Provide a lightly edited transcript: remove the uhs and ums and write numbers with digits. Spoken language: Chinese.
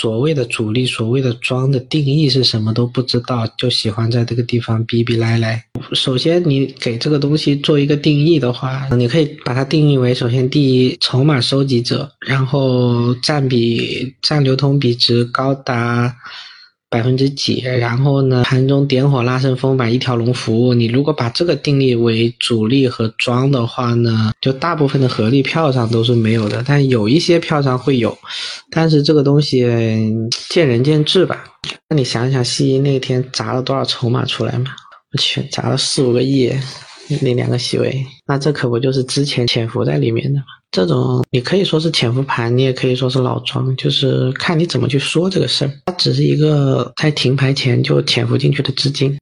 所谓的主力，所谓的庄的定义是什么都不知道，就喜欢在这个地方逼逼赖赖。首先你给这个东西做一个定义的话，你可以把它定义为，首先第一，筹码收集者，然后占流通比值高达%几，然后呢盘中点火拉升封板一条龙服务。你如果把这个定义为主力和庄的话呢，就大部分的合力票上都是没有的，但有一些票上会有，但是这个东西见仁见智吧。那你想想西一那天砸了多少筹码出来嘛？我去，砸了4-5个亿，那两个席位，那这可不就是之前潜伏在里面的吗？这种你可以说是潜伏盘，你也可以说是老庄，就是看你怎么去说这个事儿。它只是一个在停牌前就潜伏进去的资金。